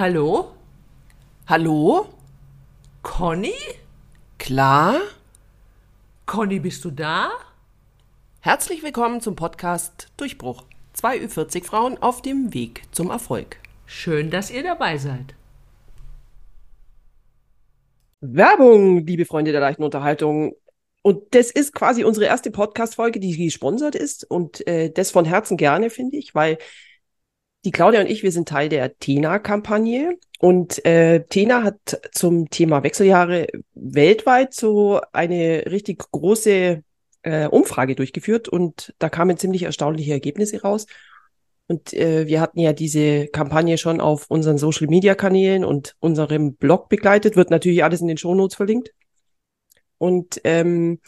Hallo? Hallo? Conny? Klar? Conny, bist du da? Herzlich willkommen zum Podcast Durchbruch. 2 Ü40 Frauen auf dem Weg zum Erfolg. Schön, dass ihr dabei seid. Werbung, liebe Freunde der leichten Unterhaltung. Und das ist quasi unsere erste Podcast-Folge, die gesponsert ist. Und das von Herzen gerne, finde ich, weil die Claudia und ich, wir sind Teil der TENA-Kampagne und TENA hat zum Thema Wechseljahre weltweit so eine richtig große Umfrage durchgeführt und da kamen ziemlich erstaunliche Ergebnisse raus. Und wir hatten ja diese Kampagne schon auf unseren Social-Media-Kanälen und unserem Blog begleitet, wird natürlich alles in den Shownotes verlinkt. Und da ging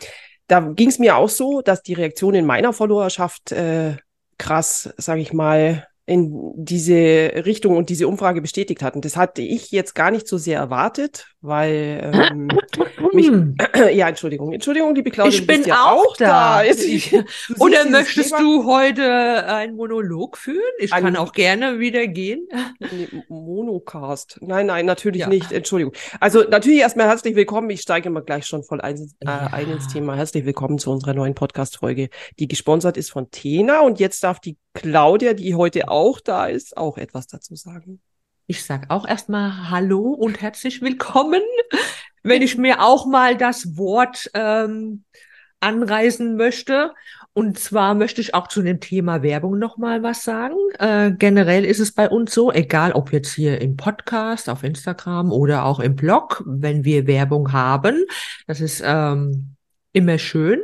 es mir auch so, dass die Reaktion in meiner Followerschaft krass, sage ich mal, in diese Richtung und diese Umfrage bestätigt hatten. Das hatte ich jetzt gar nicht so sehr erwartet, weil Entschuldigung, liebe Claudia, ich bin ja auch da. Oder möchtest du heute einen Monolog führen? Ich kann auch gerne wieder gehen. Monocast. Nein, natürlich nicht. Entschuldigung. Also natürlich erstmal herzlich willkommen. Ich steige immer gleich schon voll ein ins Thema. Herzlich willkommen zu unserer neuen Podcast-Folge, die gesponsert ist von TENA. Und jetzt darf die Claudia, die heute auch da ist, auch etwas dazu sagen. Ich sage auch erstmal Hallo und herzlich willkommen. Wenn ich mir auch mal das Wort anreißen möchte. Und zwar möchte ich auch zu dem Thema Werbung nochmal was sagen. Generell ist es bei uns so, egal ob jetzt hier im Podcast, auf Instagram oder auch im Blog, wenn wir Werbung haben, das ist immer schön.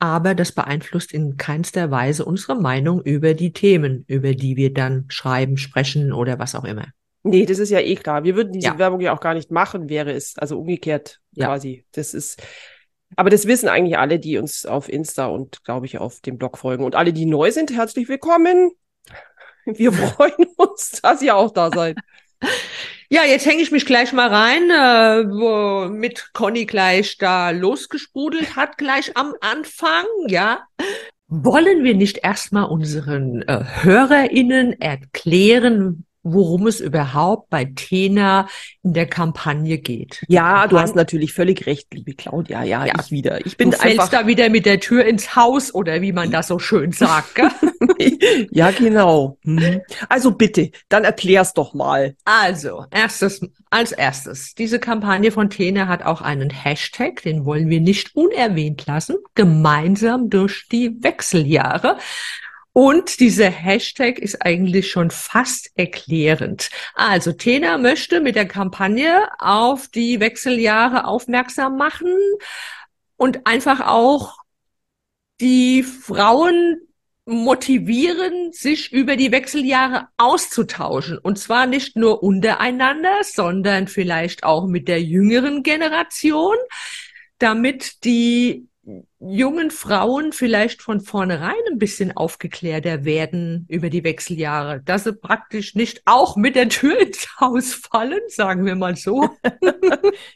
Aber das beeinflusst in keinster Weise unsere Meinung über die Themen, über die wir dann schreiben, sprechen oder was auch immer. Nee, das ist ja eh klar. Wir würden diese Werbung ja auch gar nicht machen, wäre es, also umgekehrt quasi. Das ist, aber das wissen eigentlich alle, die uns auf Insta und, glaube ich, auf dem Blog folgen. Und alle, die neu sind, herzlich willkommen. Wir freuen uns, dass ihr auch da seid. Ja, jetzt hänge ich mich gleich mal rein, wo mit Conny gleich da losgesprudelt hat, gleich am Anfang, ja. Wollen wir nicht erstmal unseren HörerInnen erklären, worum es überhaupt bei TENA in der Kampagne geht? Ja, du hast natürlich völlig recht, liebe Claudia. Ja. Du fällst da wieder mit der Tür ins Haus oder wie man das so schön sagt, gell? Ja, genau. Also bitte, dann erklär's doch mal. Also, als erstes, diese Kampagne von TENA hat auch einen Hashtag, den wollen wir nicht unerwähnt lassen, gemeinsam durch die Wechseljahre. Und dieser Hashtag ist eigentlich schon fast erklärend. Also TENA möchte mit der Kampagne auf die Wechseljahre aufmerksam machen und einfach auch die Frauen motivieren, sich über die Wechseljahre auszutauschen. Und zwar nicht nur untereinander, sondern vielleicht auch mit der jüngeren Generation, damit die jungen Frauen vielleicht von vornherein ein bisschen aufgeklärter werden über die Wechseljahre, dass sie praktisch nicht auch mit der Tür ins Haus fallen, sagen wir mal so.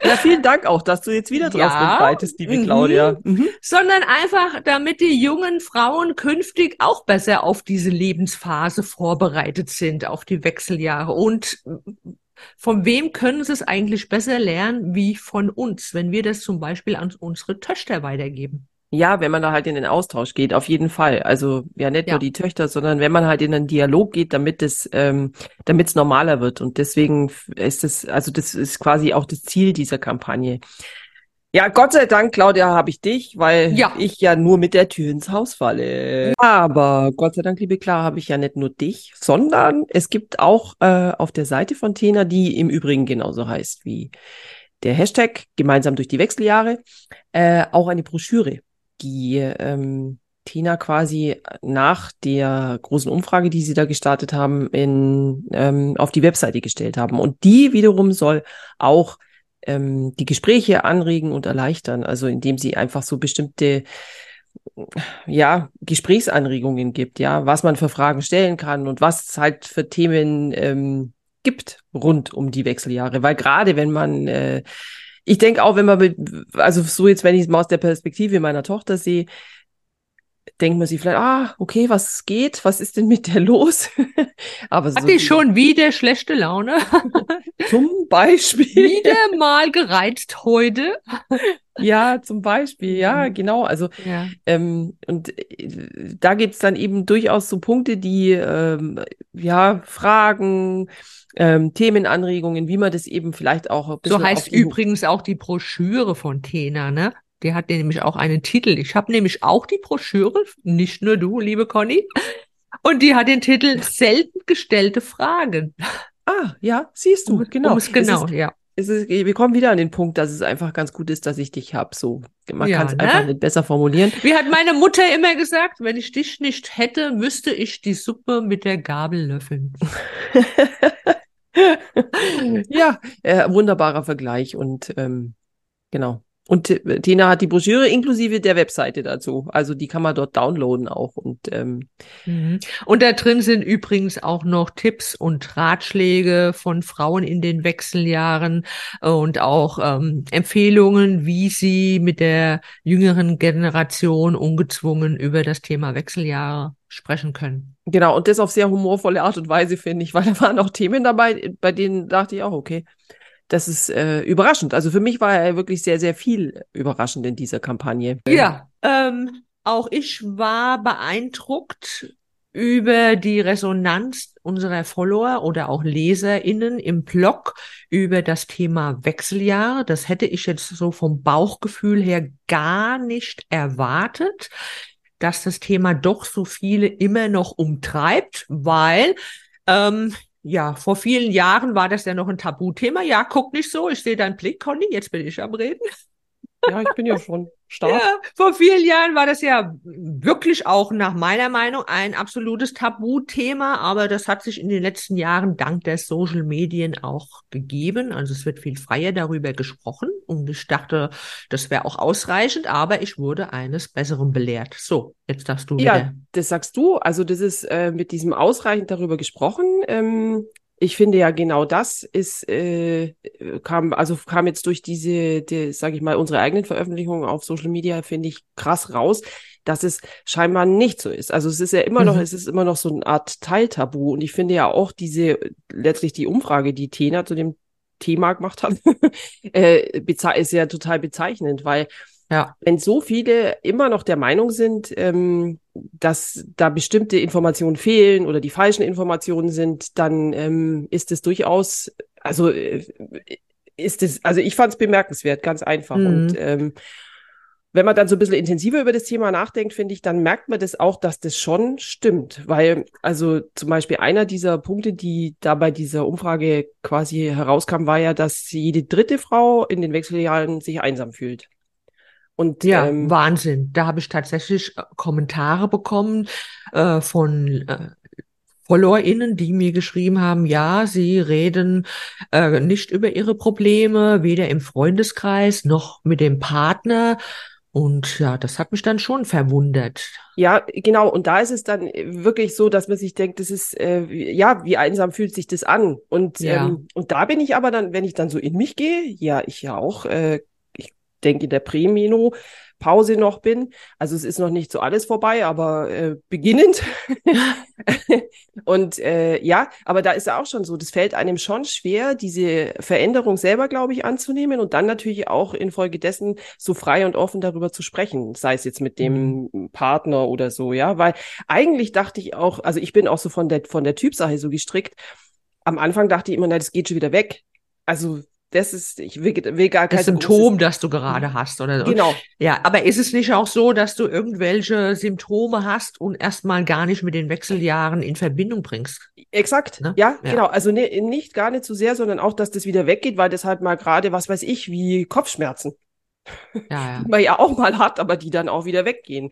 Ja, vielen Dank auch, dass du jetzt wieder drauf begleitest, liebe Claudia. Sondern einfach, damit die jungen Frauen künftig auch besser auf diese Lebensphase vorbereitet sind, auf die Wechseljahre. Und von wem können sie es eigentlich besser lernen wie von uns, wenn wir das zum Beispiel an unsere Töchter weitergeben? Ja, wenn man da halt in den Austausch geht, auf jeden Fall. Also ja, nicht nur die Töchter, sondern wenn man halt in einen Dialog geht, damit es normaler wird. Und deswegen ist es, also das ist quasi auch das Ziel dieser Kampagne. Ja, Gott sei Dank, Claudia, habe ich dich, weil ich ja nur mit der Tür ins Haus falle. Aber Gott sei Dank, liebe Clara, habe ich ja nicht nur dich, sondern es gibt auch auf der Seite von TENA, die im Übrigen genauso heißt wie der Hashtag, gemeinsam durch die Wechseljahre, auch eine Broschüre, die TENA quasi nach der großen Umfrage, die sie da gestartet haben, auf die Webseite gestellt haben. Und die wiederum soll auch die Gespräche anregen und erleichtern, also indem sie einfach so bestimmte Gesprächsanregungen gibt, was man für Fragen stellen kann und was es halt für Themen gibt rund um die Wechseljahre, weil gerade wenn man, ich denke auch, wenn man, also so jetzt, wenn ich es mal aus der Perspektive meiner Tochter sehe, denkt man sich vielleicht, okay, was geht? Was ist denn mit der los? Aber so hatte ich schon wieder schlechte Laune. Zum Beispiel. Wieder mal gereizt heute. Ja, zum Beispiel, ja, genau. Also ja. Und da gibt es dann eben durchaus so Punkte, die Fragen, Themenanregungen, wie man das eben vielleicht auch ein bisschen. So heißt übrigens auch die Broschüre von Tena, ne? Die hat nämlich auch einen Titel. Ich habe nämlich auch die Broschüre, nicht nur du, liebe Conny. Und die hat den Titel Selten gestellte Fragen. Ah, ja, siehst du, genau. Wir kommen wieder an den Punkt, dass es einfach ganz gut ist, dass ich dich habe. So, man kann es einfach nicht besser formulieren. Wie hat meine Mutter immer gesagt, wenn ich dich nicht hätte, müsste ich die Suppe mit der Gabel löffeln. Ja, wunderbarer Vergleich und genau. Und Tena hat die Broschüre inklusive der Webseite dazu. Also die kann man dort downloaden auch. Und da drin sind übrigens auch noch Tipps und Ratschläge von Frauen in den Wechseljahren und auch Empfehlungen, wie sie mit der jüngeren Generation ungezwungen über das Thema Wechseljahre sprechen können. Genau, und das auf sehr humorvolle Art und Weise, finde ich, weil da waren auch Themen dabei, bei denen dachte ich auch, okay. Das ist überraschend. Also für mich war ja wirklich sehr, sehr viel überraschend in dieser Kampagne. Ja, auch ich war beeindruckt über die Resonanz unserer Follower oder auch LeserInnen im Blog über das Thema Wechseljahre. Das hätte ich jetzt so vom Bauchgefühl her gar nicht erwartet, dass das Thema doch so viele immer noch umtreibt, weil vor vielen Jahren war das ja noch ein Tabuthema. Ja, guck nicht so, ich sehe deinen Blick, Conny, jetzt bin ich am Reden. Ja, ich bin ja schon stark. Ja, vor vielen Jahren war das ja wirklich auch nach meiner Meinung ein absolutes Tabuthema, aber das hat sich in den letzten Jahren dank der Social Medien auch gegeben. Also es wird viel freier darüber gesprochen und ich dachte, das wäre auch ausreichend, aber ich wurde eines Besseren belehrt. So, jetzt darfst du wieder. Ja, das sagst du. Also das ist mit diesem ausreichend darüber gesprochen. Ich finde ja genau das ist kam jetzt durch diese, sage ich mal, unsere eigenen Veröffentlichungen auf Social Media, finde ich, krass raus, dass es scheinbar nicht so ist. Also es ist ja immer noch, es ist immer noch so eine Art Teiltabu und ich finde ja auch letztlich die Umfrage, die Tena zu dem Thema gemacht hat, ist ja total bezeichnend, weil wenn so viele immer noch der Meinung sind, dass da bestimmte Informationen fehlen oder die falschen Informationen sind, dann ist es durchaus, ich fand es bemerkenswert, ganz einfach. Und wenn man dann so ein bisschen intensiver über das Thema nachdenkt, finde ich, dann merkt man das auch, dass das schon stimmt. Weil, also zum Beispiel einer dieser Punkte, die da bei dieser Umfrage quasi herauskam, war ja, dass jede dritte Frau in den Wechseljahren sich einsam fühlt. Und, Wahnsinn. Da habe ich tatsächlich Kommentare bekommen von FollowerInnen, die mir geschrieben haben, ja, sie reden nicht über ihre Probleme, weder im Freundeskreis noch mit dem Partner. Und ja, das hat mich dann schon verwundert. Ja, genau. Und da ist es dann wirklich so, dass man sich denkt, das ist, wie einsam fühlt sich das an? Und, und da bin ich aber dann, wenn ich dann so in mich gehe, ja, ich ja auch, denke in der Prämenopause noch bin. Also es ist noch nicht so alles vorbei, aber beginnend. Und aber da ist ja auch schon so, das fällt einem schon schwer, diese Veränderung selber, glaube ich, anzunehmen und dann natürlich auch infolgedessen so frei und offen darüber zu sprechen, sei es jetzt mit dem Partner oder so, ja, weil eigentlich dachte ich auch, also ich bin auch so von der Typsache so gestrickt, am Anfang dachte ich immer, na, das geht schon wieder weg. Also das ist, ich will gar kein Symptom, das du gerade hast oder so. Genau. Ja, aber ist es nicht auch so, dass du irgendwelche Symptome hast und erstmal gar nicht mit den Wechseljahren in Verbindung bringst? Exakt. Ne? Ja, genau. Also nicht gar nicht so sehr, sondern auch, dass das wieder weggeht, weil das halt mal gerade, was weiß ich, wie Kopfschmerzen. Ja. Die man ja auch mal hat, aber die dann auch wieder weggehen.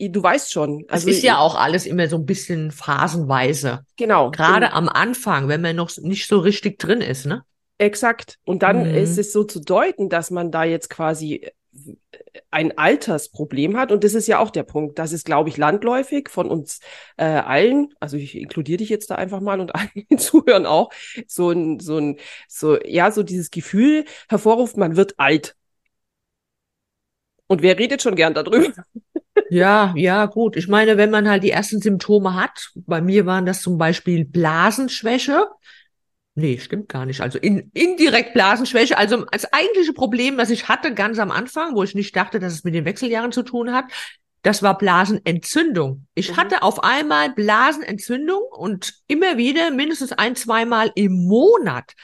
Du weißt schon. Also, es ist ja auch alles immer so ein bisschen phasenweise. Genau. Gerade am Anfang, wenn man noch nicht so richtig drin ist, ne? Exakt. Und dann ist es so zu deuten, dass man da jetzt quasi ein Altersproblem hat. Und das ist ja auch der Punkt. Das ist, glaube ich, landläufig von uns allen, also ich inkludiere dich jetzt da einfach mal und allen Zuhörern auch, so dieses Gefühl hervorruft, man wird alt. Und wer redet schon gern darüber? Ja, gut. Ich meine, wenn man halt die ersten Symptome hat, bei mir waren das zum Beispiel Blasenschwäche. Nee, stimmt gar nicht. Also indirekt Blasenschwäche. Also das eigentliche Problem, was ich hatte ganz am Anfang, wo ich nicht dachte, dass es mit den Wechseljahren zu tun hat, das war Blasenentzündung. Ich hatte auf einmal Blasenentzündung und immer wieder mindestens 1-2 Mal im Monat.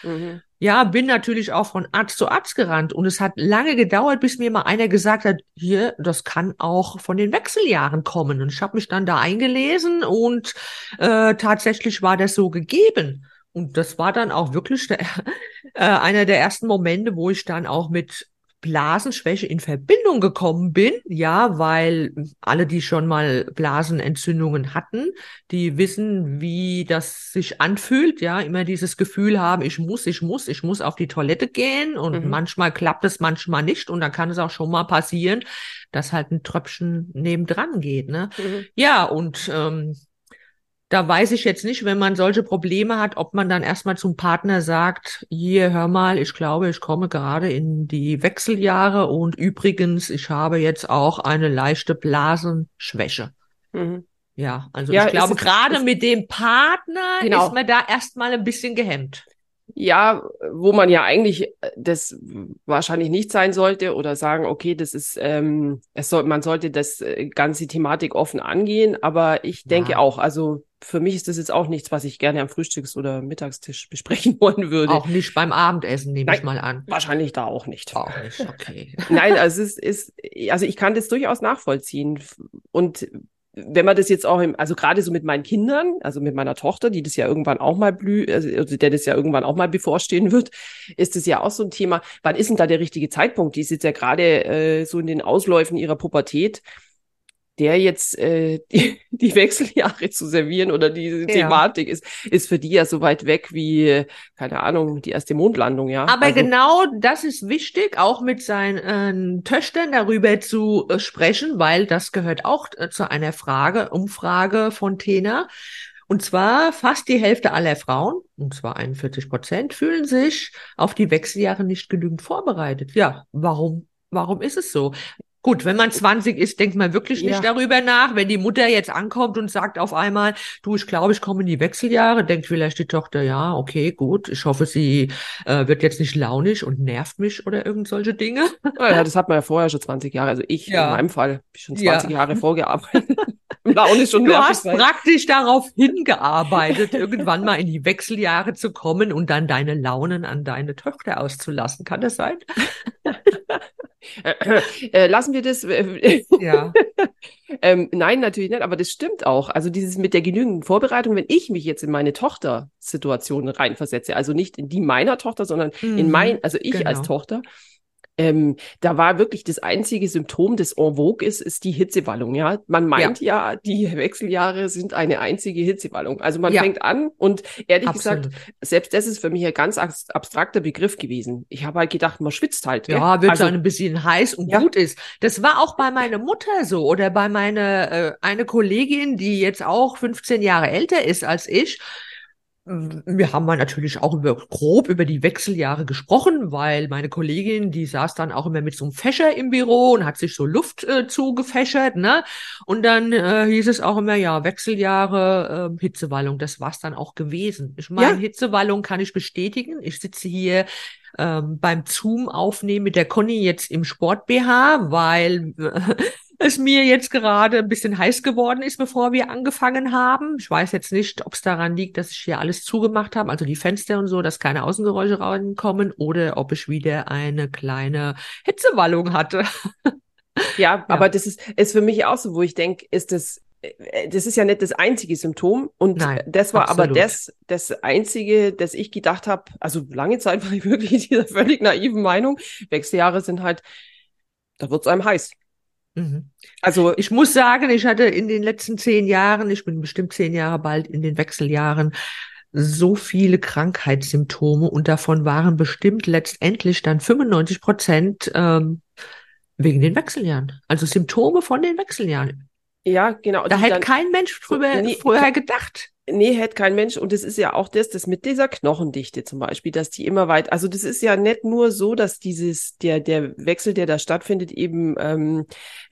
Ja, bin natürlich auch von Arzt zu Arzt gerannt und es hat lange gedauert, bis mir mal einer gesagt hat, hier, das kann auch von den Wechseljahren kommen. Und ich habe mich dann da eingelesen und tatsächlich war das so gegeben. Und das war dann auch wirklich einer der ersten Momente, wo ich dann auch mit Blasenschwäche in Verbindung gekommen bin, ja, weil alle, die schon mal Blasenentzündungen hatten, die wissen, wie das sich anfühlt, ja, immer dieses Gefühl haben, ich muss auf die Toilette gehen und manchmal klappt es, manchmal nicht und dann kann es auch schon mal passieren, dass halt ein Tröpfchen nebendran geht, ne? Ja, und da weiß ich jetzt nicht, wenn man solche Probleme hat, ob man dann erstmal zum Partner sagt, hier, hör mal, ich glaube, ich komme gerade in die Wechseljahre und übrigens, ich habe jetzt auch eine leichte Blasenschwäche. Ja, also ja, ich glaube, gerade mit dem Partner ist man da erstmal ein bisschen gehemmt. Ja, wo man ja eigentlich das wahrscheinlich nicht sein sollte oder sagen, okay, das ist, man sollte das ganze Thematik offen angehen, aber ich denke auch, also für mich ist das jetzt auch nichts, was ich gerne am Frühstücks- oder Mittagstisch besprechen wollen würde. Auch nicht beim Abendessen, nehme ich mal an. Wahrscheinlich da auch nicht. Auch nicht, okay. Nein, also es ist, also ich kann das durchaus nachvollziehen und wenn man das jetzt auch also gerade so mit meinen Kindern, also mit meiner Tochter, die das ja irgendwann auch mal der das ja irgendwann auch mal bevorstehen wird, ist das ja auch so ein Thema. Wann ist denn da der richtige Zeitpunkt? Die ist jetzt ja gerade so in den Ausläufen ihrer Pubertät, der jetzt die Wechseljahre zu servieren oder diese Thematik ist für die ja so weit weg wie, keine Ahnung, die erste Mondlandung, ja. Aber also, genau das ist wichtig, auch mit seinen Töchtern darüber zu sprechen, weil das gehört auch zu einer Umfrage von Tena. Und zwar fast die Hälfte aller Frauen, und zwar 41%, fühlen sich auf die Wechseljahre nicht genügend vorbereitet. Ja, warum ist es so? Gut, wenn man 20 ist, denkt man wirklich nicht darüber nach. Wenn die Mutter jetzt ankommt und sagt auf einmal, du, ich glaube, ich komme in die Wechseljahre, denkt vielleicht die Tochter, ja, okay, gut, ich hoffe, sie wird jetzt nicht launisch und nervt mich oder irgend solche Dinge. Ja, das hat man ja vorher schon 20 Jahre. Also ich in meinem Fall schon 20 Jahre vorgearbeitet. Launisch und nervig. Du hast praktisch darauf hingearbeitet, irgendwann mal in die Wechseljahre zu kommen und dann deine Launen an deine Tochter auszulassen. Kann das sein? Lassen wir das. Nein, natürlich nicht, aber das stimmt auch. Also dieses mit der genügenden Vorbereitung, wenn ich mich jetzt in meine Tochter-Situation reinversetze, also nicht in die meiner Tochter, sondern in als Tochter, da war wirklich das einzige Symptom, das en vogue ist die Hitzewallung, ja. Man meint ja, die Wechseljahre sind eine einzige Hitzewallung. Also man fängt an und ehrlich gesagt, selbst das ist für mich ein ganz abstrakter Begriff gewesen. Ich habe halt gedacht, man schwitzt halt. Ja, wird dann ein bisschen heiß und gut ist. Das war auch bei meiner Mutter so oder bei eine Kollegin, die jetzt auch 15 Jahre älter ist als ich. Wir haben mal natürlich auch grob über die Wechseljahre gesprochen, weil meine Kollegin, die saß dann auch immer mit so einem Fächer im Büro und hat sich so Luft zugefächert, ne? Und dann hieß es auch immer, ja, Wechseljahre, Hitzewallung, das war's dann auch gewesen. Ich meine, Hitzewallung kann ich bestätigen. Ich sitze hier beim Zoom aufnehmen mit der Conny jetzt im Sport-BH, weil es mir jetzt gerade ein bisschen heiß geworden ist, bevor wir angefangen haben. Ich weiß jetzt nicht, ob es daran liegt, dass ich hier alles zugemacht habe, also die Fenster und so, dass keine Außengeräusche reinkommen oder ob ich wieder eine kleine Hitzewallung hatte. Ja, aber das ist für mich auch so, wo ich denke, das ist ja nicht das einzige Symptom und nein, das war aber das einzige, das ich gedacht habe, also lange Zeit war ich wirklich dieser völlig naiven Meinung, Wechseljahre sind halt, da wird's einem heiß. Also ich muss sagen, ich hatte in den letzten 10 Jahren, ich bin bestimmt 10 Jahre bald in den Wechseljahren, so viele Krankheitssymptome und davon waren bestimmt letztendlich dann 95% wegen den Wechseljahren. Also Symptome von den Wechseljahren. Ja, genau. Da hätte kein Mensch früher gedacht. Nee, hätte kein Mensch. Und das ist ja auch das mit dieser Knochendichte zum Beispiel, dass die immer weit, also das ist ja nicht nur so, dass der Wechsel, der da stattfindet, eben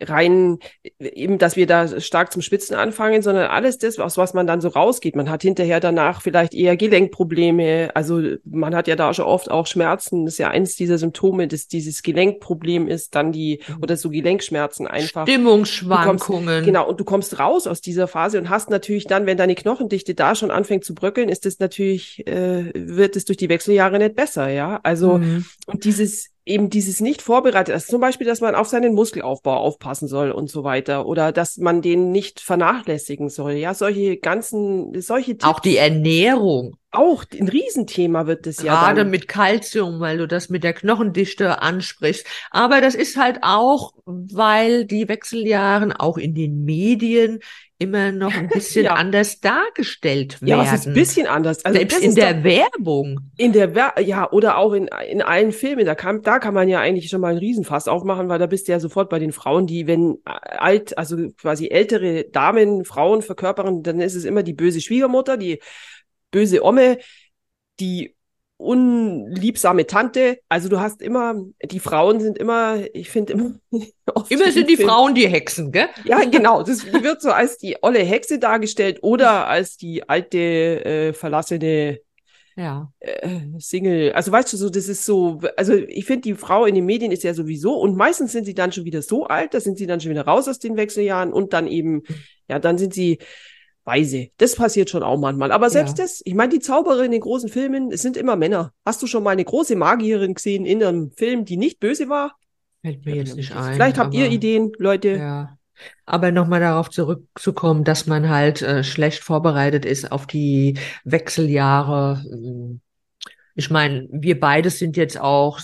rein, eben, dass wir da stark zum Schwitzen anfangen, sondern alles das, aus was man dann so rausgeht. Man hat hinterher danach vielleicht eher Gelenkprobleme, also man hat ja da schon oft auch Schmerzen, das ist ja eins dieser Symptome, dass dieses Gelenkproblem ist, dann oder so Gelenkschmerzen einfach. Stimmungsschwankungen. Und du kommst raus aus dieser Phase und hast natürlich dann, wenn deine Knochendichte da schon anfängt zu bröckeln, ist das natürlich, wird es durch die Wechseljahre nicht besser, ja. Also, und dieses nicht vorbereitet, also zum Beispiel, dass man auf seinen Muskelaufbau aufpassen soll und so weiter, oder dass man den nicht vernachlässigen soll, ja, solche Tipps. Auch die Ernährung. Auch ein Riesenthema wird das ja gerade mit Kalzium, weil du das mit der Knochendichte ansprichst. Aber das ist halt auch, weil die Wechseljahre auch in den Medien immer noch ein bisschen anders dargestellt werden. Ja, es ist ein bisschen anders. Also selbst in der Werbung. Oder auch in allen Filmen. Da kann man ja eigentlich schon mal einen Riesenfass aufmachen, weil da bist du ja sofort bei den Frauen, die, wenn also quasi ältere Damen, Frauen verkörpern, dann ist es immer die böse Schwiegermutter, die böse Omme, die unliebsame Tante. Also du hast immer, die Frauen sind immer, ich finde immer... Immer sind die Frauen die Hexen, gell? Ja, genau. Die wird so als die olle Hexe dargestellt oder als die alte, verlassene Single. Also weißt du, so das ist so, also ich finde, die Frau in den Medien ist ja sowieso, und meistens sind sie dann schon wieder so alt, da sind sie dann schon wieder raus aus den Wechseljahren und dann eben, dann sind sie... Weise. Das passiert schon auch manchmal. Aber selbst das, ich meine, die Zauberer in den großen Filmen, es sind immer Männer. Hast du schon mal eine große Magierin gesehen in einem Film, die nicht böse war? Fällt mir jetzt nicht ein. Vielleicht habt ihr Ideen, Leute. Ja. Aber nochmal darauf zurückzukommen, dass man halt schlecht vorbereitet ist auf die Wechseljahre. Ich meine, wir beide sind jetzt auch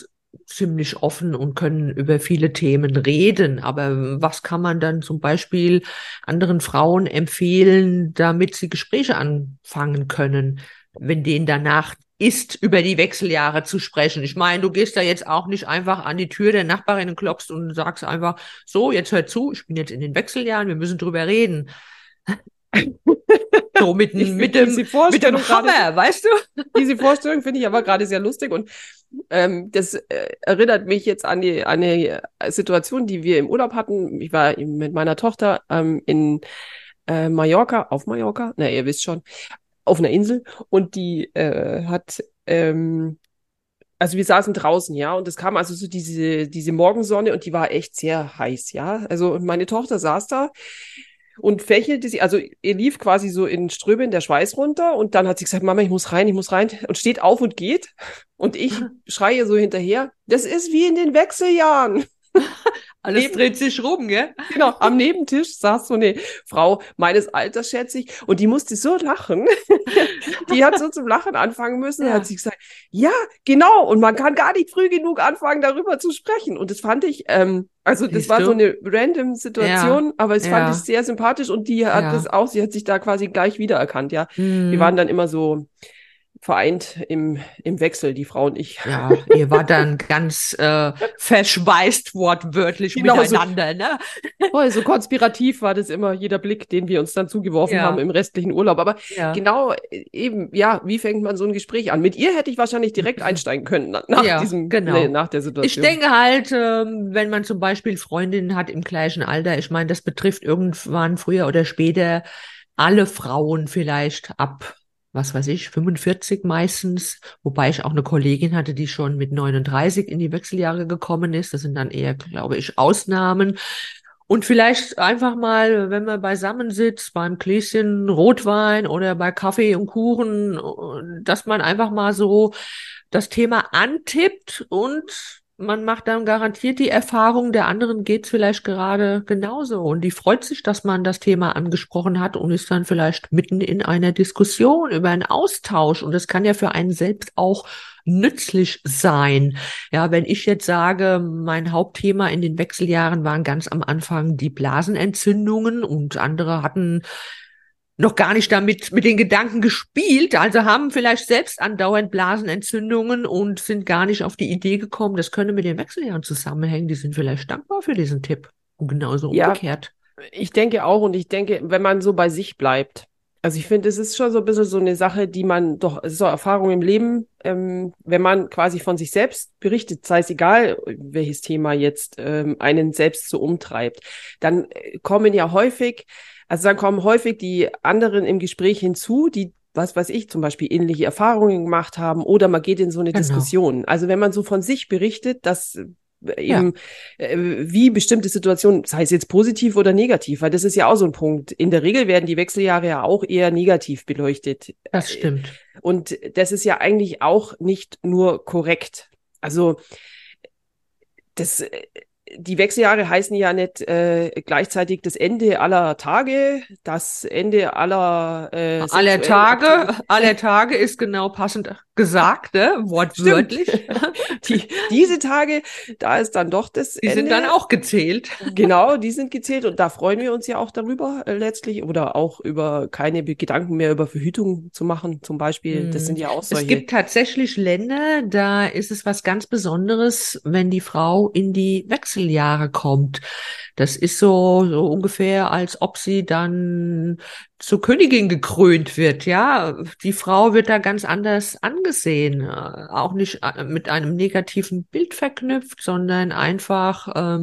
ziemlich offen und können über viele Themen reden. Aber was kann man dann zum Beispiel anderen Frauen empfehlen, damit sie Gespräche anfangen können, wenn denen danach ist, über die Wechseljahre zu sprechen? Ich meine, du gehst da jetzt auch nicht einfach an die Tür der Nachbarin und klopfst und sagst einfach, so, jetzt hört zu, ich bin jetzt in den Wechseljahren, wir müssen drüber reden. So mit dem Hammer, weißt du? Diese Vorstellung finde ich aber gerade sehr lustig, und das erinnert mich jetzt an eine Situation, die wir im Urlaub hatten. Ich war mit meiner Tochter auf Mallorca, na, ihr wisst schon, auf einer Insel, und die also wir saßen draußen, und es kam also so diese Morgensonne, und die war echt sehr heiß, Also, und meine Tochter saß da und fächelte sie, also ihr lief quasi so in Strömen der Schweiß runter, und dann hat sie gesagt, Mama, ich muss rein, und steht auf und geht, und ich schreie so hinterher, das ist wie in den Wechseljahren. Alles dreht sich rum, gell? Genau, am Nebentisch saß so eine Frau meines Alters, schätze ich, und die musste so lachen. Die hat so zum Lachen anfangen müssen. Ja. Hat sie gesagt, ja, genau, und man kann gar nicht früh genug anfangen, darüber zu sprechen. Und das fand ich, war so eine random Situation, aber das fand ich sehr sympathisch, und die hat das auch, sie hat sich da quasi gleich wiedererkannt, Wir waren dann immer so vereint im Wechsel, die Frau und ich. Ja, ihr wart dann ganz verschweißt wortwörtlich miteinander, ne? Voll, so konspirativ war das immer, jeder Blick, den wir uns dann zugeworfen haben im restlichen Urlaub. Aber genau eben, wie fängt man so ein Gespräch an? Mit ihr hätte ich wahrscheinlich direkt einsteigen können nach der Situation. Ich denke halt, wenn man zum Beispiel Freundinnen hat im gleichen Alter, ich meine, das betrifft irgendwann früher oder später alle Frauen vielleicht ab, was weiß ich, 45 meistens, wobei ich auch eine Kollegin hatte, die schon mit 39 in die Wechseljahre gekommen ist. Das sind dann eher, glaube ich, Ausnahmen. Und vielleicht einfach mal, wenn man beisammen sitzt, beim Gläschen Rotwein oder bei Kaffee und Kuchen, dass man einfach mal so das Thema antippt, und man macht dann garantiert die Erfahrung, der anderen geht's vielleicht gerade genauso. Und die freut sich, dass man das Thema angesprochen hat, und ist dann vielleicht mitten in einer Diskussion über einen Austausch. Und das kann ja für einen selbst auch nützlich sein. Ja, wenn ich jetzt sage, mein Hauptthema in den Wechseljahren waren ganz am Anfang die Blasenentzündungen, und andere hatten noch gar nicht damit mit den Gedanken gespielt, also haben vielleicht selbst andauernd Blasenentzündungen und sind gar nicht auf die Idee gekommen, das könnte mit den Wechseljahren zusammenhängen. Die sind vielleicht dankbar für diesen Tipp. Und genauso umgekehrt. Ich denke auch, wenn man so bei sich bleibt, Also ich finde, es ist schon so ein bisschen so eine Sache, die man doch, es ist so Erfahrung im Leben, wenn man quasi von sich selbst berichtet, sei es egal, welches Thema jetzt einen selbst so umtreibt, dann kommen häufig die anderen im Gespräch hinzu, die, was weiß ich, zum Beispiel ähnliche Erfahrungen gemacht haben, oder man geht in so eine Diskussion. Also wenn man so von sich berichtet, dass eben, wie bestimmte Situationen, sei es jetzt positiv oder negativ, weil das ist ja auch so ein Punkt. In der Regel werden die Wechseljahre ja auch eher negativ beleuchtet. Das stimmt. Und das ist ja eigentlich auch nicht nur korrekt. Also die Wechseljahre heißen ja nicht gleichzeitig das Ende aller Tage, das Ende aller... Alle Tage ist genau passend gesagt, ne? Wortwörtlich. Diese Tage, da ist dann doch das Ende. Die sind dann auch gezählt. Genau, die sind gezählt, und da freuen wir uns ja auch darüber letztlich, oder auch über keine Gedanken mehr über Verhütung zu machen zum Beispiel. Das sind ja auch solche. Es gibt tatsächlich Länder, da ist es was ganz Besonderes, wenn die Frau in die Wechseljahre kommt. Das ist so ungefähr, als ob sie dann zur Königin gekrönt wird, ja. Die Frau wird da ganz anders angesehen, auch nicht mit einem negativen Bild verknüpft, sondern einfach,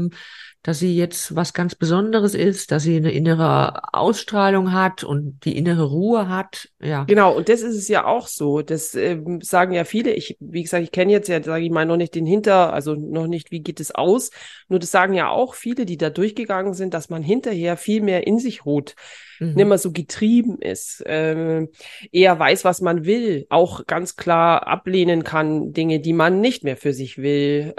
dass sie jetzt was ganz Besonderes ist, dass sie eine innere Ausstrahlung hat und die innere Ruhe hat, ja. Genau, und das ist es ja auch so, das sagen ja viele, wie gesagt, ich kenne jetzt ja, sage ich mal, noch nicht wie geht es aus, nur das sagen ja auch viele, die da durchgegangen sind, dass man hinterher viel mehr in sich ruht, nicht mehr so getrieben ist, eher weiß, was man will, auch ganz klar ablehnen kann, Dinge, die man nicht mehr für sich will.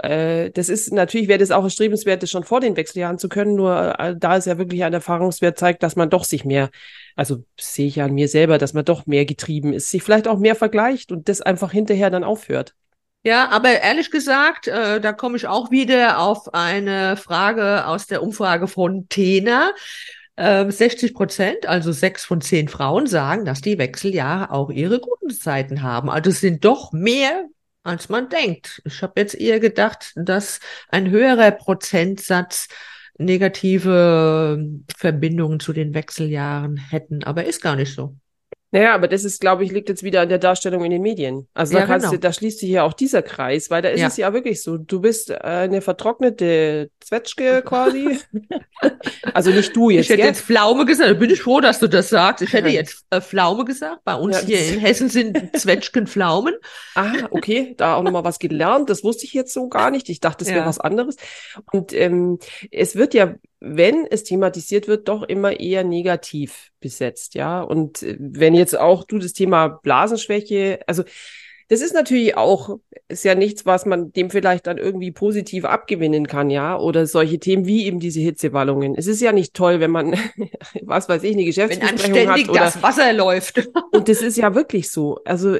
Das ist natürlich, wäre das auch erstrebenswert, das schon vor den Wechseljahren zu können, nur da ist ja wirklich ein Erfahrungswert zeigt, dass man doch sich mehr, also sehe ich ja an mir selber, dass man doch mehr getrieben ist, sich vielleicht auch mehr vergleicht und das einfach hinterher dann aufhört. Ja, aber ehrlich gesagt, da komme ich auch wieder auf eine Frage aus der Umfrage von Tena. 60%, also 6 von 10 Frauen sagen, dass die Wechseljahre auch ihre guten Zeiten haben. Also es sind doch mehr, als man denkt. Ich habe jetzt eher gedacht, dass ein höherer Prozentsatz negative Verbindungen zu den Wechseljahren hätten, aber ist gar nicht so. Naja, aber das ist, glaube ich, liegt jetzt wieder an der Darstellung in den Medien. Also da da schließt sich ja auch dieser Kreis, weil da ist es ja wirklich so, du bist eine vertrocknete Zwetschge quasi. Also nicht du jetzt. Ich hätte jetzt Pflaume gesagt, bin ich froh, dass du das sagst. Ich hätte jetzt Pflaume gesagt, bei uns hier in Hessen sind Zwetschgen Pflaumen. Ah, okay, da auch nochmal was gelernt, das wusste ich jetzt so gar nicht. Ich dachte, das wäre was anderes. Und es wird ja, wenn es thematisiert wird, doch immer eher negativ besetzt, ja. Und wenn jetzt auch du das Thema Blasenschwäche, also das ist natürlich auch, ist ja nichts, was man dem vielleicht dann irgendwie positiv abgewinnen kann, ja, oder solche Themen wie eben diese Hitzewallungen. Es ist ja nicht toll, wenn man, was weiß ich, eine Geschäftsbesprechung hat. Wenn anständig das Wasser läuft. Und das ist ja wirklich so. Also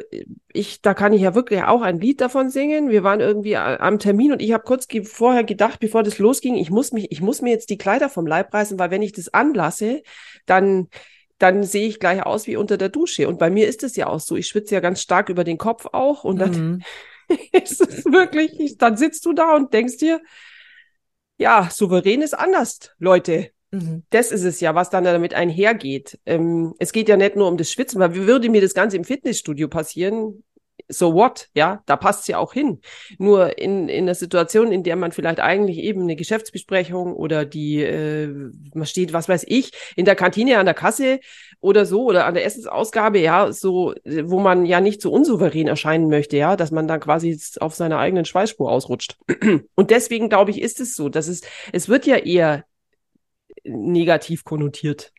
da kann ich ja wirklich auch ein Lied davon singen. Wir waren irgendwie am Termin und ich habe kurz vorher gedacht, bevor das losging, ich muss mir jetzt die Kleider vom Leib reißen, weil wenn ich das anlasse, dann sehe ich gleich aus wie unter der Dusche. Und bei mir ist es ja auch so, ich schwitze ja ganz stark über den Kopf auch und dann ist es wirklich, dann sitzt du da und denkst dir, ja, souverän ist anders, Leute. Das ist es ja, was dann damit einhergeht. Es geht ja nicht nur um das Schwitzen, weil würde mir das Ganze im Fitnessstudio passieren, so what, ja, da passt es ja auch hin. Nur in der Situation, in der man vielleicht eigentlich eben eine Geschäftsbesprechung oder man steht, was weiß ich, in der Kantine an der Kasse oder so oder an der Essensausgabe, ja, so, wo man ja nicht so unsouverän erscheinen möchte, ja, dass man dann quasi auf seiner eigenen Schweißspur ausrutscht. Und deswegen, glaube ich, ist es so, dass es wird ja eher negativ konnotiert.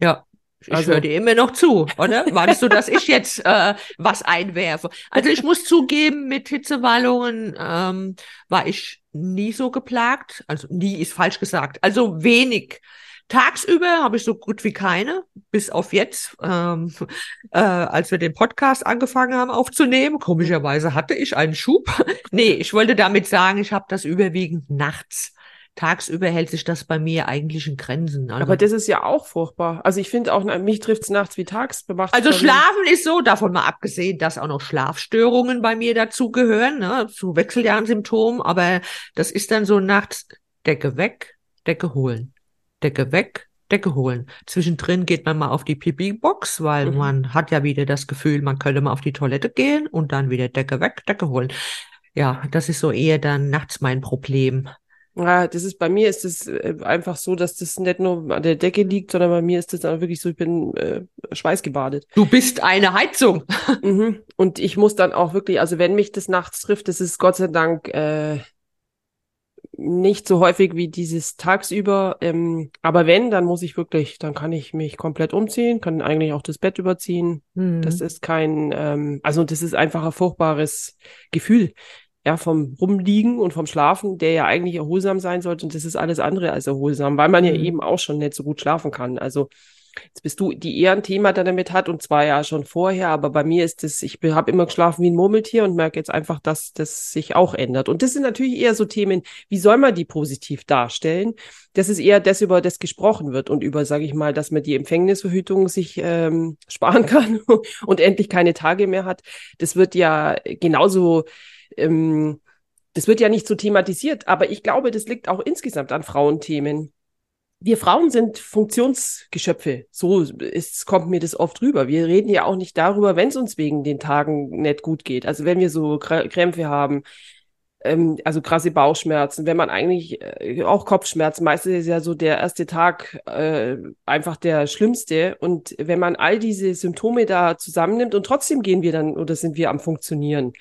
Ja. Ich höre dir immer noch zu, oder? Meinst du, dass ich jetzt was einwerfe? Also ich muss zugeben, mit Hitzewallungen war ich nie so geplagt. Also nie ist falsch gesagt. Also wenig. Tagsüber habe ich so gut wie keine, bis auf jetzt, als wir den Podcast angefangen haben aufzunehmen. Komischerweise hatte ich einen Schub. Nee, ich wollte damit sagen, ich habe das überwiegend nachts. Tagsüber hält sich das bei mir eigentlich in Grenzen. Also. Aber das ist ja auch furchtbar. Also ich finde auch, mich trifft es nachts wie tags. Also Schlafen ist so, davon mal abgesehen, dass auch noch Schlafstörungen bei mir dazugehören, ne, zu Wechseljahrensymptomen. Aber das ist dann so nachts Decke weg, Decke holen, Decke weg, Decke holen. Zwischendrin geht man mal auf die Pipi-Box, weil man hat ja wieder das Gefühl, man könnte mal auf die Toilette gehen und dann wieder Decke weg, Decke holen. Ja, das ist so eher dann nachts mein Problem. Ja, das ist, bei mir ist es einfach so, dass das nicht nur an der Decke liegt, sondern bei mir ist das dann wirklich so, ich bin schweißgebadet. Du bist eine Heizung. Und ich muss dann auch wirklich, also wenn mich das nachts trifft, das ist Gott sei Dank nicht so häufig wie dieses tagsüber, aber wenn, dann muss ich wirklich, dann kann ich mich komplett umziehen, kann eigentlich auch das Bett überziehen. Das ist kein, also das ist einfach ein furchtbares Gefühl, ja, vom Rumliegen und vom Schlafen, der ja eigentlich erholsam sein sollte, und das ist alles andere als erholsam, weil man ja eben auch schon nicht so gut schlafen kann. Also jetzt bist du, die eher ein Thema damit hat, und zwar ja schon vorher, aber bei mir ist das, ich habe immer geschlafen wie ein Murmeltier und merke jetzt einfach, dass das sich auch ändert. Und das sind natürlich eher so Themen, wie soll man die positiv darstellen? Das ist eher das, über das gesprochen wird und über, sage ich mal, dass man die Empfängnisverhütung sich sparen kann und endlich keine Tage mehr hat. Das wird ja genauso... das wird ja nicht so thematisiert, aber ich glaube, das liegt auch insgesamt an Frauenthemen. Wir Frauen sind Funktionsgeschöpfe, so kommt mir das oft rüber. Wir reden ja auch nicht darüber, wenn es uns wegen den Tagen nicht gut geht. Also wenn wir so Krämpfe haben, also krasse Bauchschmerzen, wenn man eigentlich auch Kopfschmerzen, meistens ist ja so der erste Tag einfach der schlimmste. Und wenn man all diese Symptome da zusammennimmt und trotzdem gehen wir dann oder sind wir am Funktionieren.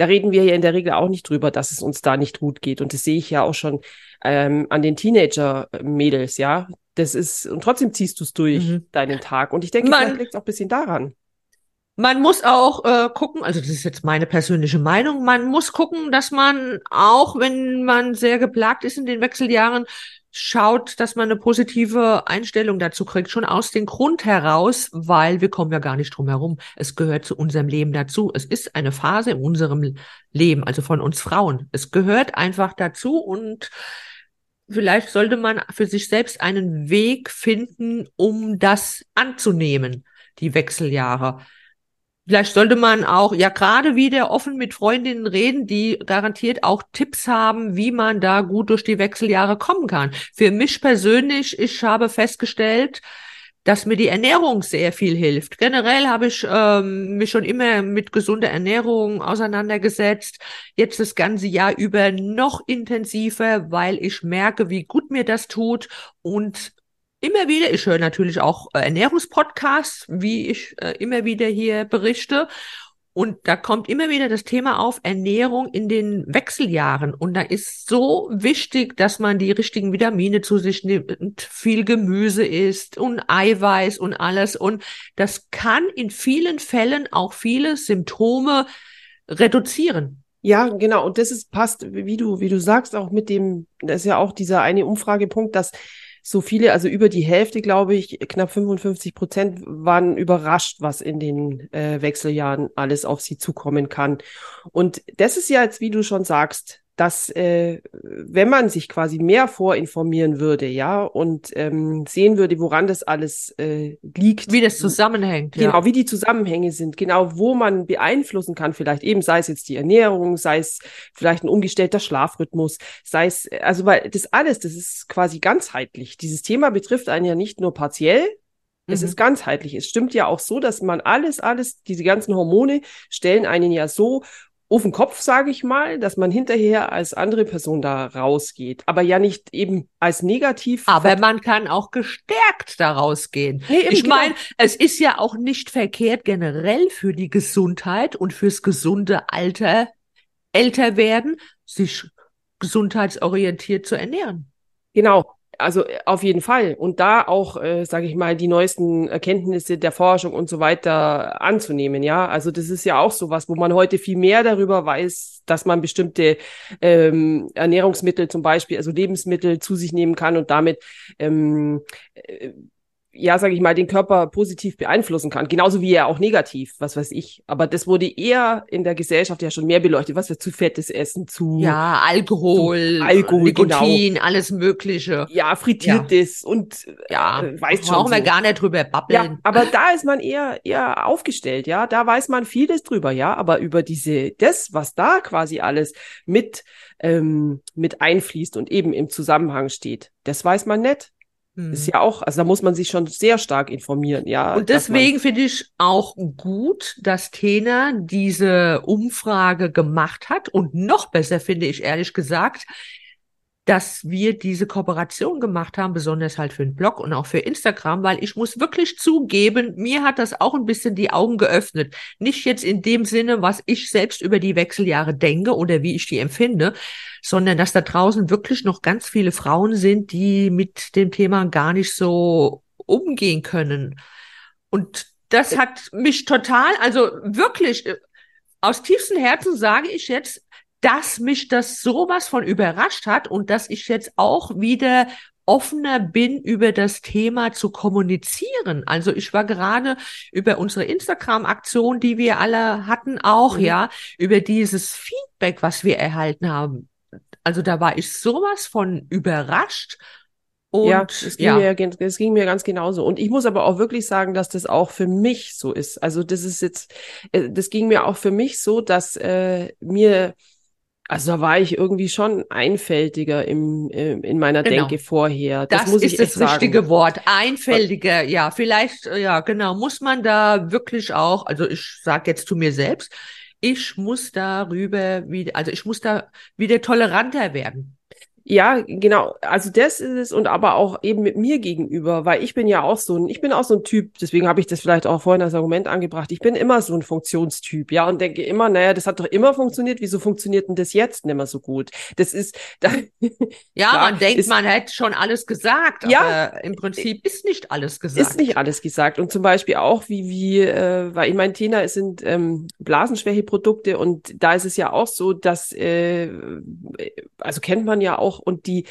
Da reden wir ja in der Regel auch nicht drüber, dass es uns da nicht gut geht. Und das sehe ich ja auch schon an den Teenager-Mädels, ja. Das ist, und trotzdem ziehst du es durch deinen Tag. Und ich denke, vielleicht liegt es auch ein bisschen daran. Man muss auch gucken, also das ist jetzt meine persönliche Meinung, man muss gucken, dass man auch, wenn man sehr geplagt ist in den Wechseljahren, schaut, dass man eine positive Einstellung dazu kriegt, schon aus dem Grund heraus, weil wir kommen ja gar nicht drum herum. Es gehört zu unserem Leben dazu. Es ist eine Phase in unserem Leben, also von uns Frauen. Es gehört einfach dazu, und vielleicht sollte man für sich selbst einen Weg finden, um das anzunehmen, die Wechseljahre. Vielleicht sollte man auch ja gerade wieder offen mit Freundinnen reden, die garantiert auch Tipps haben, wie man da gut durch die Wechseljahre kommen kann. Für mich persönlich, ich habe festgestellt, dass mir die Ernährung sehr viel hilft. Generell habe ich mich schon immer mit gesunder Ernährung auseinandergesetzt. Jetzt das ganze Jahr über noch intensiver, weil ich merke, wie gut mir das tut, und immer wieder, ich höre natürlich auch Ernährungspodcasts, wie ich immer wieder hier berichte, und da kommt immer wieder das Thema auf Ernährung in den Wechseljahren, und da ist so wichtig, dass man die richtigen Vitamine zu sich nimmt, viel Gemüse isst und Eiweiß und alles, und das kann in vielen Fällen auch viele Symptome reduzieren. Ja, genau, und das ist, passt, wie du sagst, auch mit dem, das ist ja auch dieser eine Umfragepunkt, dass so viele, also über die Hälfte, glaube ich, knapp 55% waren überrascht, was in den Wechseljahren alles auf sie zukommen kann. Und das ist ja jetzt, wie du schon sagst, dass wenn man sich quasi mehr vorinformieren würde, ja, und sehen würde, woran das alles liegt. Wie das zusammenhängt. Genau, ja. Wie die Zusammenhänge sind, genau, wo man beeinflussen kann vielleicht eben, sei es jetzt die Ernährung, sei es vielleicht ein umgestellter Schlafrhythmus, sei es, also weil das alles, das ist quasi ganzheitlich. Dieses Thema betrifft einen ja nicht nur partiell, es ist ganzheitlich. Es stimmt ja auch so, dass man alles, diese ganzen Hormone stellen einen ja so auf den Kopf, sage ich mal, dass man hinterher als andere Person da rausgeht. Aber ja nicht eben als negativ. Aber man kann auch gestärkt da rausgehen. Nee, ich meine, es ist ja auch nicht verkehrt, generell für die Gesundheit und fürs gesunde Alter, älter werden, sich gesundheitsorientiert zu ernähren. Genau. Also auf jeden Fall. Und da auch, sage ich mal, die neuesten Erkenntnisse der Forschung und so weiter anzunehmen, ja. Also das ist ja auch sowas, wo man heute viel mehr darüber weiß, dass man bestimmte Ernährungsmittel zum Beispiel, also Lebensmittel zu sich nehmen kann und damit ja, sage ich mal, den Körper positiv beeinflussen kann. Genauso wie er auch negativ, was weiß ich. Aber das wurde eher in der Gesellschaft ja schon mehr beleuchtet. Was wir zu fettes Essen, zu... Ja, Alkohol, Nikotin, genau. Alles Mögliche. Ja, frittiertes und... Ja, weiß schon, brauchen wir gar nicht drüber babbeln. Ja, aber da ist man eher aufgestellt, ja. Da weiß man vieles drüber, ja. Aber über das, was da quasi alles mit einfließt und eben im Zusammenhang steht, das weiß man nicht. Das ist ja auch, also da muss man sich schon sehr stark informieren, ja. Und deswegen finde ich auch gut, dass Tena diese Umfrage gemacht hat. Und noch besser finde ich ehrlich gesagt, dass wir diese Kooperation gemacht haben, besonders halt für den Blog und auch für Instagram, weil ich muss wirklich zugeben, mir hat das auch ein bisschen die Augen geöffnet. Nicht jetzt in dem Sinne, was ich selbst über die Wechseljahre denke oder wie ich die empfinde, sondern dass da draußen wirklich noch ganz viele Frauen sind, die mit dem Thema gar nicht so umgehen können. Und das hat mich total, also wirklich, aus tiefstem Herzen sage ich jetzt, dass mich das sowas von überrascht hat und dass ich jetzt auch wieder offener bin, über das Thema zu kommunizieren. Also ich war gerade über unsere Instagram-Aktion, die wir alle hatten, auch ja, über dieses Feedback, was wir erhalten haben. Also da war ich sowas von überrascht. Und, ja, es ging mir ganz genauso. Und ich muss aber auch wirklich sagen, dass das auch für mich so ist. Also das ging mir auch für mich so, dass also da war ich irgendwie schon einfältiger in meiner Denke vorher. Das muss ich echt sagen. Das ist das richtige Wort, einfältiger. Ja, vielleicht, ja genau, muss man da wirklich auch, also ich sage jetzt zu mir selbst, ich muss da wieder toleranter werden. Ja, genau. Also das ist es und aber auch eben mit mir gegenüber, weil ich bin auch so ein Typ, deswegen habe ich das vielleicht auch vorhin als Argument angebracht, ich bin immer so ein Funktionstyp, ja, und denke immer, naja, das hat doch immer funktioniert, wieso funktioniert denn das jetzt nicht mehr so gut? Das ist... man denkt, man hätte schon alles gesagt, aber im Prinzip ist nicht alles gesagt. Ist nicht alles gesagt und zum Beispiel auch, weil ich meine, Tena, es sind Blasenschwächeprodukte und da ist es ja auch so, dass, also kennt man ja auch, und die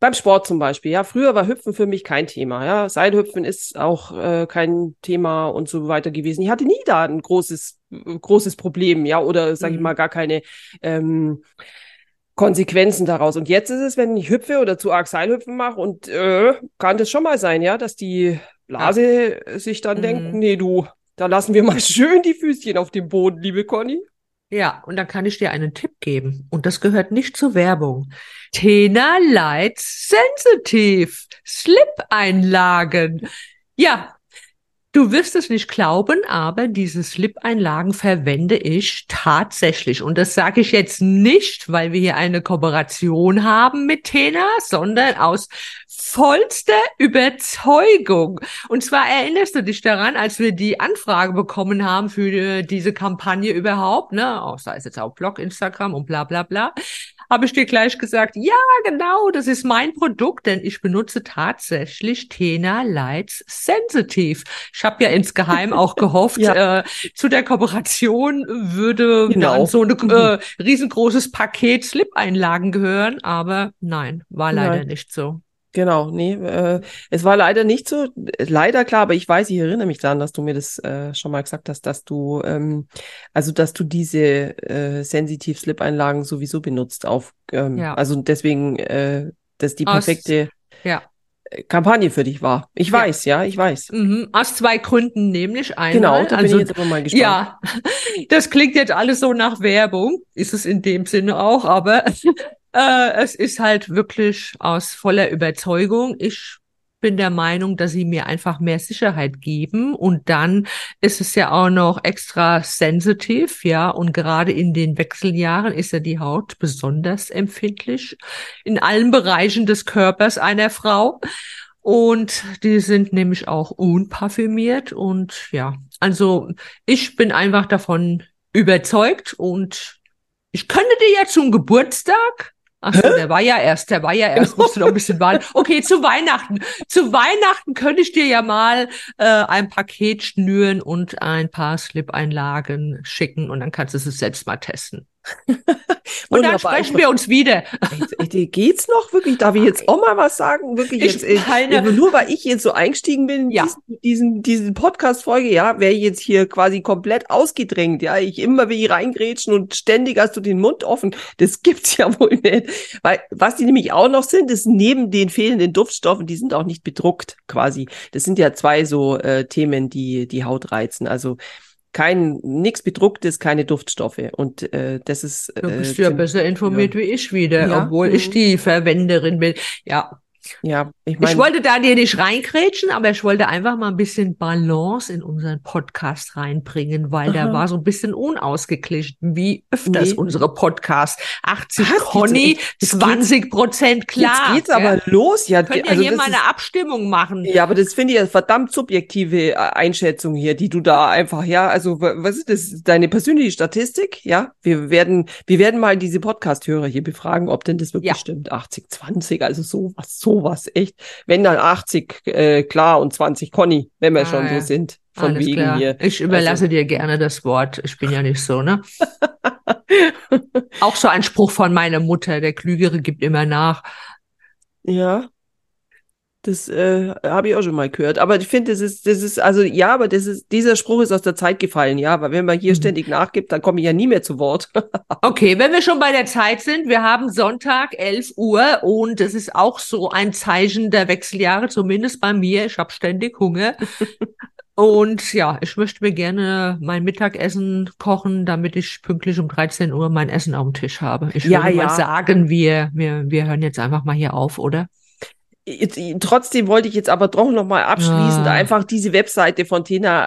beim Sport zum Beispiel, ja, früher war Hüpfen für mich kein Thema, ja, Seilhüpfen ist auch kein Thema und so weiter gewesen. Ich hatte nie da ein großes Problem, ja, oder sage ich mal gar keine Konsequenzen daraus. Und jetzt ist es, wenn ich hüpfe oder zu arg Seilhüpfen mache und kann das schon mal sein, ja, dass die Blase sich dann denkt, nee, du, da lassen wir mal schön die Füßchen auf dem Boden, liebe Conny. Ja, und dann kann ich dir einen Tipp geben. Und das gehört nicht zur Werbung. Tena Light Sensitive. Slip-Einlagen. Ja, du wirst es nicht glauben, aber diese Slip-Einlagen verwende ich tatsächlich. Und das sage ich jetzt nicht, weil wir hier eine Kooperation haben mit Tena, sondern aus vollster Überzeugung. Und zwar erinnerst du dich daran, als wir die Anfrage bekommen haben für diese Kampagne überhaupt, ne, sei es jetzt auch Blog, Instagram und bla bla bla, habe ich dir gleich gesagt, ja genau, das ist mein Produkt, denn ich benutze tatsächlich Tena Lights Sensitive. Ich habe ja insgeheim auch gehofft, zu der Kooperation würde dann so ein riesengroßes Paket Slip-Einlagen gehören, aber nein, war leider nicht so. Genau, nee, es war leider nicht so, leider klar, aber ich erinnere mich daran, dass du mir das schon mal gesagt hast, dass du, dass du diese Sensitiv-Slip-Einlagen sowieso benutzt auf, also deswegen, dass die perfekte Kampagne für dich war. Ich weiß. Mhm, aus zwei Gründen nämlich. Einmal, genau, da bin ich jetzt aber mal gespannt. Ja, das klingt jetzt alles so nach Werbung, ist es in dem Sinne auch, aber... es ist halt wirklich aus voller Überzeugung. Ich bin der Meinung, dass sie mir einfach mehr Sicherheit geben. Und dann ist es ja auch noch extra sensitiv, ja. Und gerade in den Wechseljahren ist ja die Haut besonders empfindlich in allen Bereichen des Körpers einer Frau. Und die sind nämlich auch unparfümiert. Und ja, also ich bin einfach davon überzeugt und ich könnte dir ja zum Geburtstag, der war ja erst, musst du noch ein bisschen warten. Okay, zu Weihnachten könnte ich dir ja mal ein Paket schnüren und ein paar Slip-Einlagen schicken und dann kannst du es selbst mal testen. Und dann sprechen wir uns wieder. Geht's noch wirklich? Darf ich jetzt auch mal was sagen? Wirklich jetzt, nur weil ich jetzt so eingestiegen bin in diesen Podcast-Folge, wäre ich jetzt hier quasi komplett ausgedrängt. Ja, ich immer will ich reingrätschen und ständig hast du den Mund offen. Das gibt's ja wohl nicht. Weil was die nämlich auch noch sind, ist neben den fehlenden Duftstoffen, die sind auch nicht bedruckt quasi. Das sind ja zwei so Themen, die die Haut reizen. Also nichts Bedrucktes, keine Duftstoffe. Und das ist... Du bist ja besser informiert wie ich wieder, obwohl ich die Verwenderin bin. Ja, Ja, ich wollte da dir nicht reingrätschen, aber ich wollte einfach mal ein bisschen Balance in unseren Podcast reinbringen, weil der war so ein bisschen unausgeglichen, wie öfters unsere Podcasts. 80 Conny, 20% klar. Jetzt geht's aber los. Ja, könnt ihr hier mal eine Abstimmung machen. Ja, aber das finde ich eine verdammt subjektive Einschätzung hier, die du da einfach, ja, also was ist das, deine persönliche Statistik? Ja, wir werden mal diese Podcast-Hörer hier befragen, ob denn das wirklich stimmt. 80-20, also sowas, echt. Wenn dann 80 klar und 20 Conny, wenn wir schon so sind. Von alles wegen klar. Hier. Ich überlasse dir gerne das Wort. Ich bin ja nicht so, ne? Auch so ein Spruch von meiner Mutter, der Klügere gibt immer nach. Ja, das habe ich auch schon mal gehört. Aber ich finde, dieser Spruch ist aus der Zeit gefallen, ja. Aber wenn man hier ständig nachgibt, dann komme ich ja nie mehr zu Wort. Okay, wenn wir schon bei der Zeit sind, wir haben Sonntag, 11 Uhr und es ist auch so ein Zeichen der Wechseljahre, zumindest bei mir. Ich habe ständig Hunger. Und ja, ich möchte mir gerne mein Mittagessen kochen, damit ich pünktlich um 13 Uhr mein Essen auf dem Tisch habe. Ich würde mal sagen, wir hören jetzt einfach mal hier auf, oder? Trotzdem wollte ich jetzt aber doch nochmal abschließend einfach diese Webseite von Tina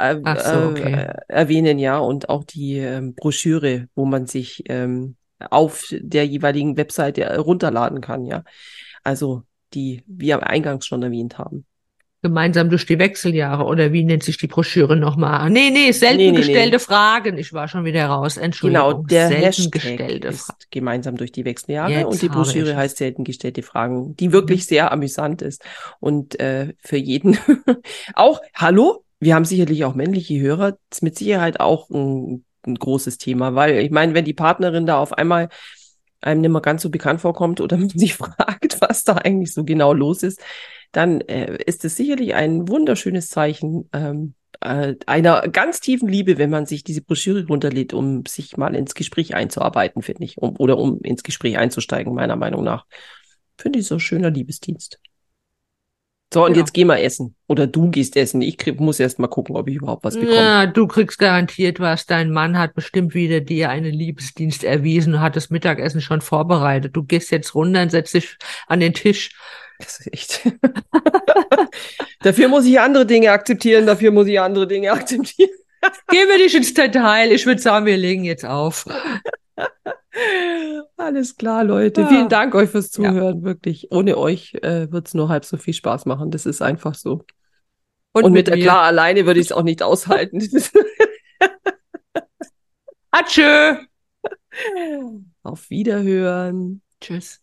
erwähnen, ja, und auch die Broschüre, wo man sich auf der jeweiligen Webseite runterladen kann, ja. Also die wir eingangs schon erwähnt haben. Gemeinsam durch die Wechseljahre oder wie nennt sich die Broschüre nochmal? Selten gestellte Fragen. Ich war schon wieder raus. Entschuldigung. Genau, der Hashtag ist gemeinsam durch die Wechseljahre jetzt und die Broschüre heißt Selten gestellte Fragen, die wirklich sehr amüsant ist und für jeden auch, hallo, wir haben sicherlich auch männliche Hörer, das ist mit Sicherheit auch ein großes Thema, weil ich meine, wenn die Partnerin da auf einmal einem nicht mehr ganz so bekannt vorkommt oder man sich fragt, was da eigentlich so genau los ist, dann ist es sicherlich ein wunderschönes Zeichen einer ganz tiefen Liebe, wenn man sich diese Broschüre runterlädt, um sich mal ins Gespräch einzuarbeiten, finde ich. Um ins Gespräch einzusteigen, meiner Meinung nach. Finde ich so ein schöner Liebesdienst. So, und jetzt gehen wir essen. Oder du gehst essen. Ich muss erst mal gucken, ob ich überhaupt was bekomme. Ja, du kriegst garantiert was. Dein Mann hat bestimmt wieder dir einen Liebesdienst erwiesen und hat das Mittagessen schon vorbereitet. Du gehst jetzt runter und setzt dich an den Tisch. Das ist echt. Dafür muss ich andere Dinge akzeptieren. Gehen wir nicht ins Detail. Ich würde sagen, wir legen jetzt auf. Alles klar, Leute. Ja. Vielen Dank euch fürs Zuhören. Ja. Wirklich, ohne euch wird es nur halb so viel Spaß machen. Das ist einfach so. Und mit der Klar alleine würde ich es auch nicht aushalten. Atschö! Auf Wiederhören. Tschüss.